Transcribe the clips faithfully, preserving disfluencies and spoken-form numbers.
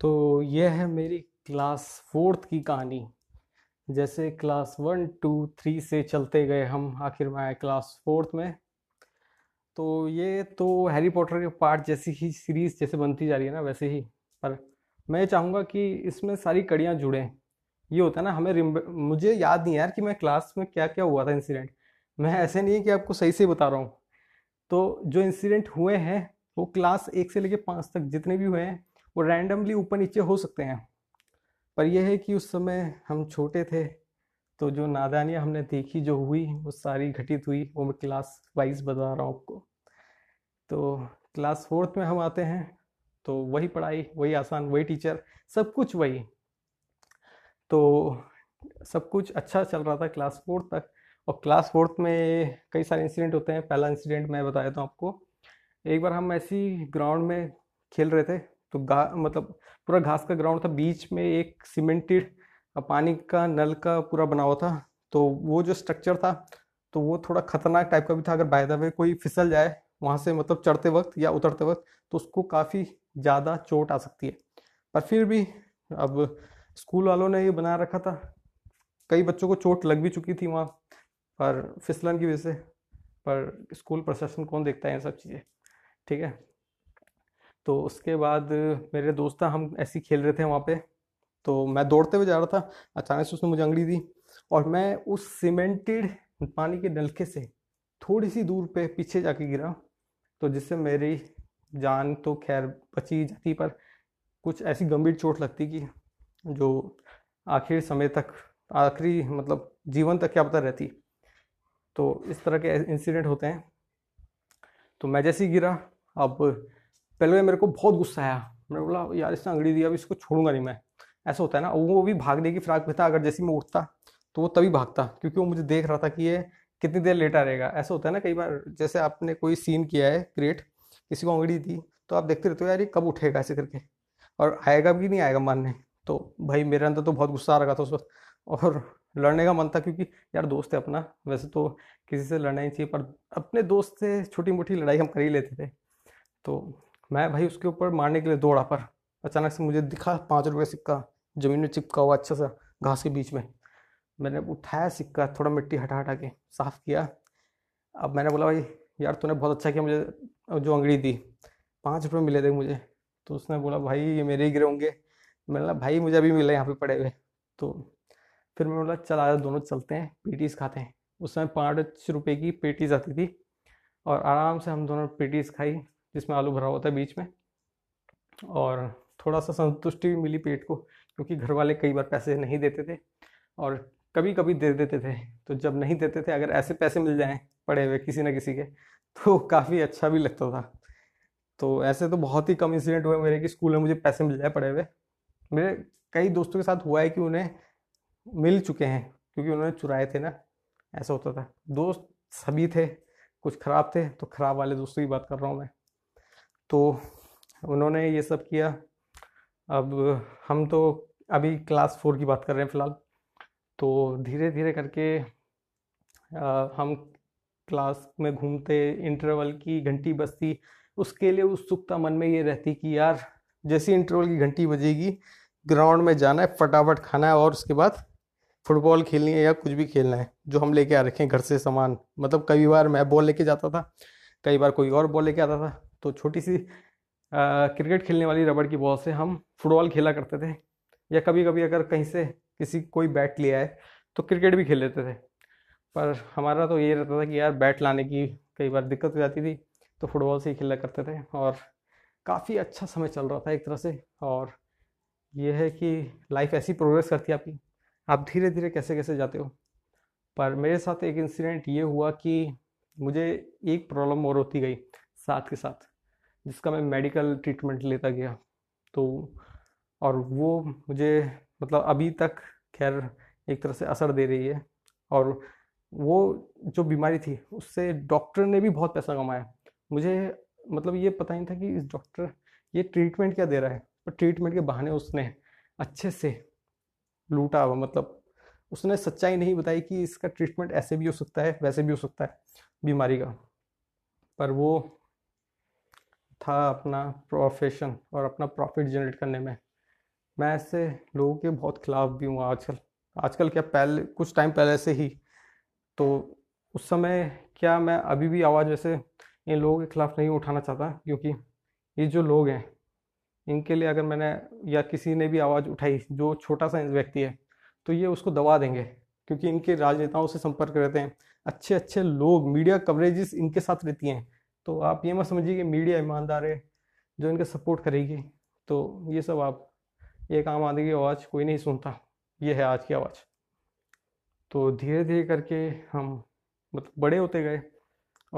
तो यह है मेरी क्लास फोर्थ की कहानी। जैसे क्लास वन टू थ्री से चलते गए हम, आखिर में आए क्लास फोर्थ में। तो ये तो हैरी पॉटर के पार्ट जैसी ही सीरीज़ जैसे बनती जा रही है ना, वैसे ही, पर मैं चाहूँगा कि इसमें सारी कड़ियाँ जुड़ें। ये होता है ना, हमें मुझे याद नहीं यार कि मैं क्लास में क्या क्या हुआ था इंसिडेंट। मैं ऐसे नहीं है कि आपको सही से बता रहा हूँ। तो जो इंसिडेंट हुए हैं वो क्लास एक से लेकर पाँच तक जितने भी हुए हैं वो रैंडमली ऊपर नीचे हो सकते हैं, पर यह है कि उस समय हम छोटे थे, तो जो नादानियाँ हमने देखी, जो हुई, वो सारी घटित हुई। वो मैं क्लास वाइज बता रहा हूँ आपको। तो क्लास फोर्थ में हम आते हैं, तो वही पढ़ाई, वही आसान, वही टीचर, सब कुछ वही। तो सब कुछ अच्छा चल रहा था क्लास फोर्थ तक। और क्लास फोर्थ में कई सारे इंसिडेंट होते हैं। पहला इंसिडेंट मैं बताया था आपको, एक बार हम ऐसी ग्राउंड में खेल रहे थे, तो गा मतलब पूरा घास का ग्राउंड था, बीच में एक सीमेंटेड पानी का नल का पूरा बना हुआ था। तो वो जो स्ट्रक्चर था, तो वो थोड़ा ख़तरनाक टाइप का भी था। अगर बाय द वे कोई फिसल जाए वहाँ से, मतलब चढ़ते वक्त या उतरते वक्त, तो उसको काफ़ी ज़्यादा चोट आ सकती है। पर फिर भी अब स्कूल वालों ने ये बना रखा था, कई बच्चों को चोट लग भी चुकी थी वहाँ पर फिसलन की वजह से। पर स्कूल प्रशासन कौन देखता है ये सब चीज़ें, ठीक है। तो उसके बाद मेरे दोस्त था, हम ऐसे खेल रहे थे वहाँ पे, तो मैं दौड़ते हुए जा रहा था, अचानक से उसने मुझे अंगड़ी दी और मैं उस सीमेंटेड पानी के नलके से थोड़ी सी दूर पे पीछे जाके गिरा, तो जिससे मेरी जान तो खैर बची जाती, पर कुछ ऐसी गंभीर चोट लगती कि जो आखिर समय तक, आखिरी मतलब जीवन तक क्या पता रहती। तो इस तरह के इंसिडेंट होते हैं। तो मैं जैसे ही गिरा, अब पहले मेरे को बहुत गुस्सा आया, मैंने बोला यार इसने अंगड़ी दी, अब इसको छोड़ूंगा नहीं मैं। ऐसा होता है ना, वो भी भागने की फिराक में था। अगर जैसे मैं उठता तो वो तभी भागता, क्योंकि वो मुझे देख रहा था कि ये कितनी देर लेटा रहेगा। ऐसा होता है ना, कई बार जैसे आपने कोई सीन किया है क्रिएट, किसी को अंगड़ी दी तो आप देखते रहते हो यार ये कब उठेगा ऐसे करके, और आएगा भी नहीं आएगा मारने। तो भाई मेरे अंदर तो बहुत गुस्सा आ रहा था उस वक्त, और लड़ने का मन था, क्योंकि यार दोस्त है अपना, वैसे तो किसी से लड़ना ही चाहिए, पर अपने दोस्त से छोटी मोटी लड़ाई हम कर ही लेते थे। तो मैं भाई उसके ऊपर मारने के लिए दौड़ा, पर अचानक से मुझे दिखा पाँच रुपये का सिक्का ज़मीन में चिपका हुआ, अच्छा सा घास के बीच में। मैंने उठाया सिक्का, थोड़ा मिट्टी हटा हटा के साफ़ किया। अब मैंने बोला भाई यार तूने बहुत अच्छा किया, मुझे जो अंगड़ी दी, पाँच रुपये मिले थे मुझे। तो उसने बोला भाई ये मेरे ही गिरे होंगे। मैंने बोला भाई मुझे अभी मिला यहाँ पे पड़े हुए। तो फिर मैंने बोला चल आ दोनों चलते हैं, पेटीज़ खाते हैं। उस समय पाँच रुपए की पेटीज़ आती थी, और आराम से हम दोनों पेटीज़ खाई, जिसमें आलू भरा होता है बीच में, और थोड़ा सा संतुष्टि भी मिली पेट को, क्योंकि घर वाले कई बार पैसे नहीं देते थे और कभी कभी दे देते थे। तो जब नहीं देते थे, अगर ऐसे पैसे मिल जाएँ पड़े हुए किसी न किसी के, तो काफ़ी अच्छा भी लगता था। तो ऐसे तो बहुत ही कम इंसिडेंट हुए मेरे कि स्कूल में मुझे पैसे मिल जाए पड़े हुए। मेरे कई दोस्तों के साथ हुआ है कि उन्हें मिल चुके हैं, क्योंकि उन्होंने चुराए थे ना। ऐसा होता था, दोस्त सभी थे, कुछ ख़राब थे, तो ख़राब वाले दोस्तों की बात कर रहा हूँ मैं। तो उन्होंने ये सब किया। अब हम तो अभी क्लास फोर की बात कर रहे हैं फ़िलहाल। तो धीरे धीरे करके आ, हम क्लास में घूमते, इंटरवल की घंटी बजती, उसके लिए उत्सुकता मन में ये रहती कि यार जैसी इंटरवल की घंटी बजेगी ग्राउंड में जाना है, फटाफट खाना है, और उसके बाद फुटबॉल खेलनी है या कुछ भी खेलना है जो हम लेके आ रखे हैं घर से सामान। मतलब कई बार मैं बॉल लेके जाता था, कई बार कोई और बॉल लेके आता था। तो छोटी सी आ, क्रिकेट खेलने वाली रबड़ की बॉल से हम फुटबॉल खेला करते थे, या कभी कभी अगर कहीं से किसी कोई बैट ले आए तो क्रिकेट भी खेल लेते थे। पर हमारा तो ये रहता था कि यार बैट लाने की कई बार दिक्कत हो जाती थी, तो फुटबॉल से ही खेला करते थे, और काफ़ी अच्छा समय चल रहा था एक तरह से। और यह है कि लाइफ ऐसी प्रोग्रेस करती है आपकी, आप धीरे धीरे कैसे कैसे जाते हो। पर मेरे साथ एक इंसिडेंट ये हुआ कि मुझे एक प्रॉब्लम और होती गई साथ के साथ, जिसका मैं मेडिकल ट्रीटमेंट लेता गया। तो और वो मुझे मतलब अभी तक खैर एक तरह से असर दे रही है, और वो जो बीमारी थी उससे डॉक्टर ने भी बहुत पैसा कमाया। मुझे मतलब ये पता नहीं था कि इस डॉक्टर ये ट्रीटमेंट क्या दे रहा है, पर ट्रीटमेंट के बहाने उसने अच्छे से लूटा हुआ। मतलब उसने सच्चाई नहीं बताई कि इसका ट्रीटमेंट ऐसे भी हो सकता है, वैसे भी हो सकता है बीमारी का। पर वो था अपना प्रोफेशन और अपना प्रॉफिट जनरेट करने में। मैं ऐसे लोगों के बहुत ख़िलाफ़ भी हूँ आजकल आजकल क्या पहले कुछ टाइम पहले से ही। तो उस समय क्या मैं अभी भी आवाज़ वैसे इन लोगों के ख़िलाफ़ नहीं उठाना चाहता, क्योंकि ये जो लोग हैं इनके लिए अगर मैंने या किसी ने भी आवाज़ उठाई जो छोटा सा व्यक्ति है तो ये उसको दबा देंगे, क्योंकि इनके राजनेताओं से संपर्क रहते हैं, अच्छे अच्छे लोग, मीडिया कवरेजेस इनके साथ रहती हैं। तो आप ये मत समझिए कि मीडिया ईमानदार है जो इनका सपोर्ट करेगी। तो ये सब आप एक आम आदमी की आवाज़ कोई नहीं सुनता, ये है आज की आवाज़। तो धीरे धीरे करके हम मतलब बड़े होते गए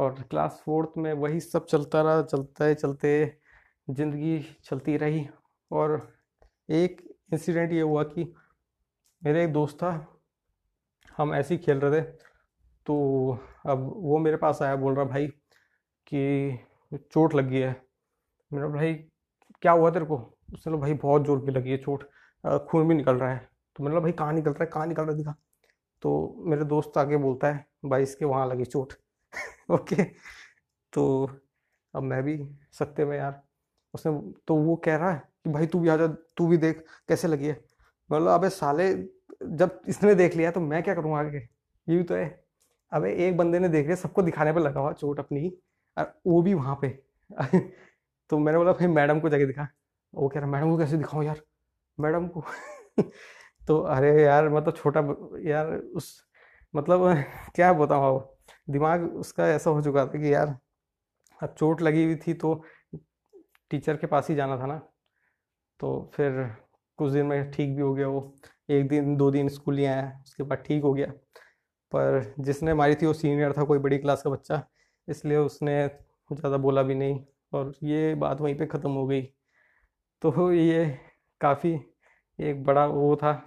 और क्लास फोर्थ में वही सब चलता रहा, चलते चलते ज़िंदगी चलती रही। और एक इंसिडेंट ये हुआ कि मेरे एक दोस्त था, हम ऐसे ही खेल रहे थे। तो अब वो मेरे पास आया, बोल रहा भाई कि चोट लगी है। मेरा भाई क्या हुआ तेरे को? उसने बोला भाई बहुत ज़ोर की लगी है चोट, खून भी निकल रहा है। तो मैंने बोला भाई कहाँ निकल रहा है, कहाँ निकल रहा है दिखा। तो मेरे दोस्त आके बोलता है भाई इसके वहाँ लगी चोट। ओके, तो अब मैं भी सकते में यार, उसने तो वो कह रहा है कि भाई तू भी आ जा, तू भी देख कैसे लगी है। बोला अबे साले जब इसने देख लिया तो मैं क्या करूँगा आगे, ये भी तो है। अबे एक बंदे ने देख लिया, सबको दिखाने पर लगा हुआ चोट अपनी, और वो भी वहाँ पे। तो मैंने बोला भाई मैडम को जाके दिखा। वो कह रहा मैडम को कैसे दिखाऊँ यार, मैडम को। तो अरे यार मतलब छोटा यार, उस मतलब क्या बताऊँ, दिमाग उसका ऐसा हो चुका था कि यार अब चोट लगी हुई थी तो टीचर के पास ही जाना था ना। तो फिर कुछ दिन में ठीक भी हो गया वो, एक दिन दो दिन स्कूल ही आया, उसके बाद ठीक हो गया। पर जिसने मारी थी वो सीनियर था, कोई बड़ी क्लास का बच्चा, इसलिए उसने ज़्यादा बोला भी नहीं और ये बात वहीं पे ख़त्म हो गई। तो ये काफ़ी एक बड़ा वो था।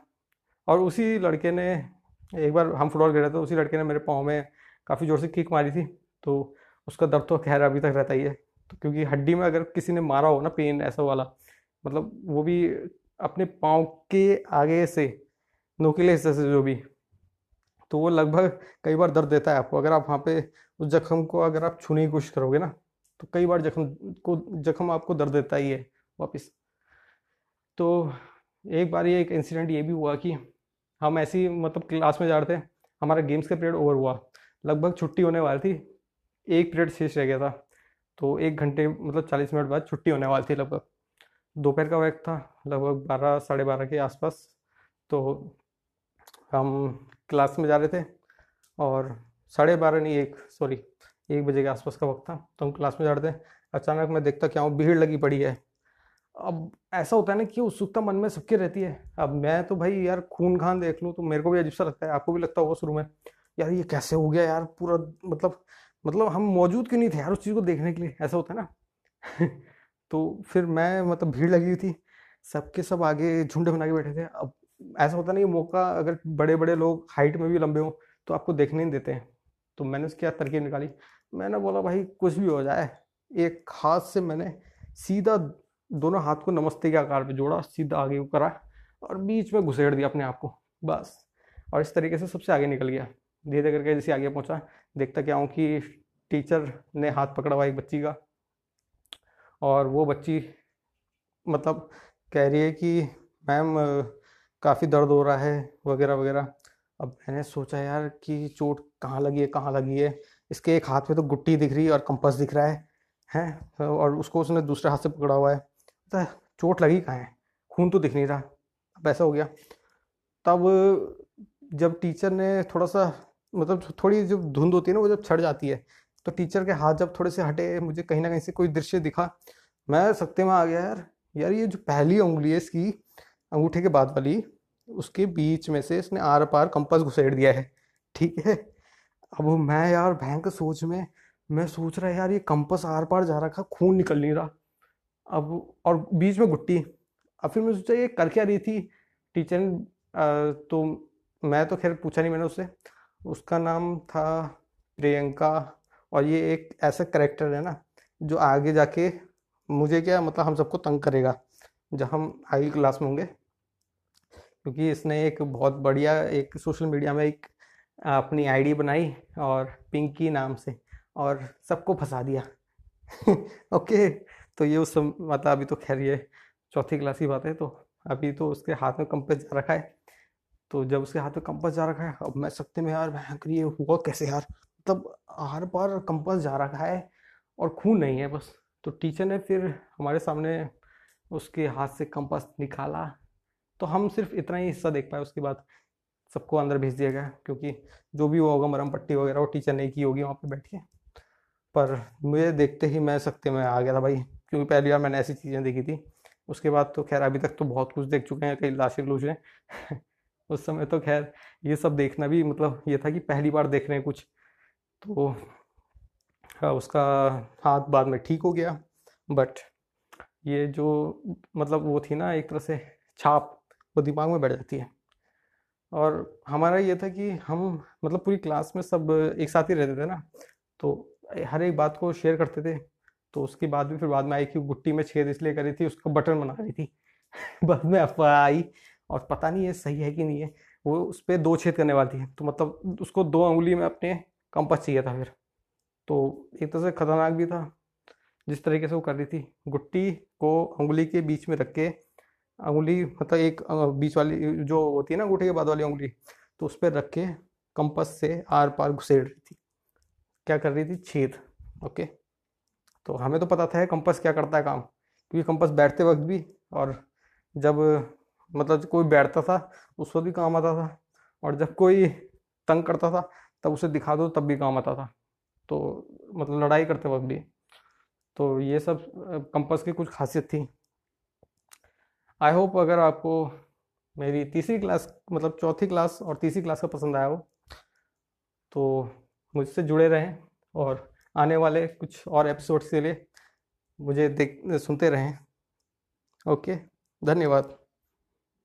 और उसी लड़के ने एक बार हम फुटबॉल खेल रहे थे, उसी लड़के ने मेरे पाँव में काफ़ी ज़ोर से किक मारी थी। तो उसका दर्द तो खैर अभी तक रहता ही है, तो क्योंकि हड्डी में अगर किसी ने मारा हो ना पेन ऐसा वाला, मतलब वो भी अपने पाँव के आगे से नोकीले हिस्से से जो भी, तो वो लगभग कई बार दर्द देता है आपको। अगर आप वहाँ पे उस जख्म को अगर आप छूने की कोशिश करोगे ना तो कई बार जख्म को जख्म आपको दर्द देता ही है वापस। तो एक बार ये एक इंसिडेंट ये भी हुआ कि हम ऐसी मतलब क्लास में जा रहे थे, हमारा गेम्स का पीरियड ओवर हुआ, लगभग छुट्टी होने वाली थी, एक पीरियड शेष रह गया था। तो एक घंटे मतलब चालीस मिनट बाद छुट्टी होने वाली थी, लगभग दोपहर का वक्त था, लगभग बारह साढ़े बारह के आसपास। तो हम क्लास में जा रहे थे और साढ़े बारह नहीं एक सॉरी एक बजे के आसपास का वक्त था। तो हम क्लास में जा रहे थे, अचानक मैं देखता क्या हूँ भीड़ लगी पड़ी है। अब ऐसा होता है ना कि उत्सुकता मन में सबके रहती है। अब मैं तो भाई यार खून खान देख लूँ तो मेरे को भी अजीब सा लगता है, आपको भी लगता होगा शुरू में यार ये कैसे हो गया यार, पूरा मतलब मतलब हम मौजूद क्यों नहीं थे यार उस चीज़ को देखने के लिए, ऐसा होता है ना। तो फिर मैं मतलब भीड़ लगी हुई थी, सबके सब आगे झुंडे बना के बैठे थे। अब ऐसा होता नहीं, मौका अगर बड़े बड़े लोग हाइट में भी लंबे हों तो आपको देखने नहीं देते हैं। तो मैंने उसकी क्या तरकीब निकाली, मैंने बोला भाई कुछ भी हो जाए, एक हाथ से मैंने सीधा दोनों हाथ को नमस्ते के आकार पे जोड़ा, सीधा आगे को करा और बीच में घुसेड़ दिया अपने आप को बस। और इस तरीके से सबसे आगे निकल गया। धीरे धीरे करके जैसे आगे पहुंचा, देखता क्या हूँ कि टीचर ने हाथ पकड़ा हुआ एक बच्ची का, और वो बच्ची मतलब कह रही है कि मैम काफ़ी दर्द हो रहा है वगैरह वगैरह। अब मैंने सोचा यार कि चोट कहाँ लगी है कहाँ लगी है, इसके एक हाथ में तो गुट्टी दिख रही है और कंपास दिख रहा है हैं, और उसको उसने दूसरे हाथ से पकड़ा हुआ है, तो चोट लगी कहाँ है, खून तो दिख नहीं रहा। अब ऐसा हो गया, तब जब टीचर ने थोड़ा सा मतलब थोड़ी जो धुंध होती है ना वो जब छड़ जाती है, तो टीचर के हाथ जब थोड़े से हटे, मुझे कहीं ना कहीं से कोई दृश्य दिखा, मैं सकते में आ गया यार। यार ये जो पहली उंगली है इसकी अंगूठे के बाद वाली, उसके बीच में से इसने आर पार कंपास घुसेड़ दिया है, ठीक है। अब मैं यार भयंकर सोच में मैं सोच रहा है यार ये कंपास आर पार जा रखा, खून निकल नहीं रहा, अब और बीच में गुट्टी। अब फिर मैं सोचा ये कर क्या रही थी टीचर ने, तो मैं तो खैर पूछा नहीं मैंने उससे। उसका नाम था प्रियंका, और ये एक ऐसा करेक्टर है ना जो आगे जाके मुझे क्या मतलब हम सबको तंग करेगा जब हम आगे क्लास में होंगे, क्योंकि इसने एक बहुत बढ़िया एक सोशल मीडिया में एक अपनी आईडी बनाई और पिंकी नाम से, और सबको फंसा दिया। ओके, तो ये उस मतलब अभी तो खैर ये चौथी क्लास की बात है। तो अभी तो उसके हाथ में कंपास जा रखा है, तो जब उसके हाथ में कंपास जा रखा है, अब मैं सकते में यार भाई ये हुआ कैसे यार, तब हर बार कंपास जा रखा है और खून नहीं है बस। तो टीचर ने फिर हमारे सामने उसके हाथ से कंपास निकाला, तो हम सिर्फ इतना ही हिस्सा देख पाए, उसके बाद सबको अंदर भेज दिया गया, क्योंकि जो भी हुआ होगा मरहम पट्टी वगैरह वो टीचर ने की होगी वहाँ पे बैठ के। पर मुझे देखते ही मैं सकते में आ गया था भाई, क्योंकि पहली बार मैंने ऐसी चीज़ें देखी थी। उसके बाद तो खैर अभी तक तो बहुत कुछ देख चुके हैं, कई लाशें लूशें उस समय तो खैर ये सब देखना भी मतलब ये था कि पहली बार देख रहे हैं कुछ। तो उसका हाथ बाद में ठीक हो गया, बट ये जो मतलब वो थी ना एक तरह से छाप, वो दिमाग में बैठ जाती है। और हमारा ये था कि हम मतलब पूरी क्लास में सब एक साथ ही रहते थे ना, तो हर एक बात को शेयर करते थे। तो उसके बाद भी फिर बाद में आई कि गुट्टी में छेद इसलिए करी थी, उसको बटन बना रही थी बाद में अफवाह आई, और पता नहीं ये सही है कि नहीं है, वो उस पर दो छेद करने वाली है, तो मतलब उसको दो उंगली में अपने कंपास चाहिए था फिर। तो एक तरह से ख़तरनाक भी था जिस तरीके से वो कर रही थी, गुट्टी को उंगली के बीच में रख के, उंगली मतलब एक बीच वाली जो होती है ना अंगूठे के बाद वाली उंगली, तो उस पर रख के कंपास से आर पार घुसेड़ रही थी, क्या कर रही थी छेद। ओके, तो हमें तो पता था कंपास क्या करता है काम, क्योंकि कंपास बैठते वक्त भी और जब मतलब कोई बैठता था उस वक्त भी काम आता था, और जब कोई तंग करता था तब उसे दिखा दो तब भी काम आता था, तो मतलब लड़ाई करते वक्त भी। तो ये सब कंपास की कुछ खासियत थी। आई होप अगर आपको मेरी तीसरी क्लास मतलब चौथी क्लास और तीसरी क्लास का पसंद आया हो तो मुझसे जुड़े रहें, और आने वाले कुछ और एपिसोड्स के लिए मुझे देख सुनते रहें। ओके, धन्यवाद।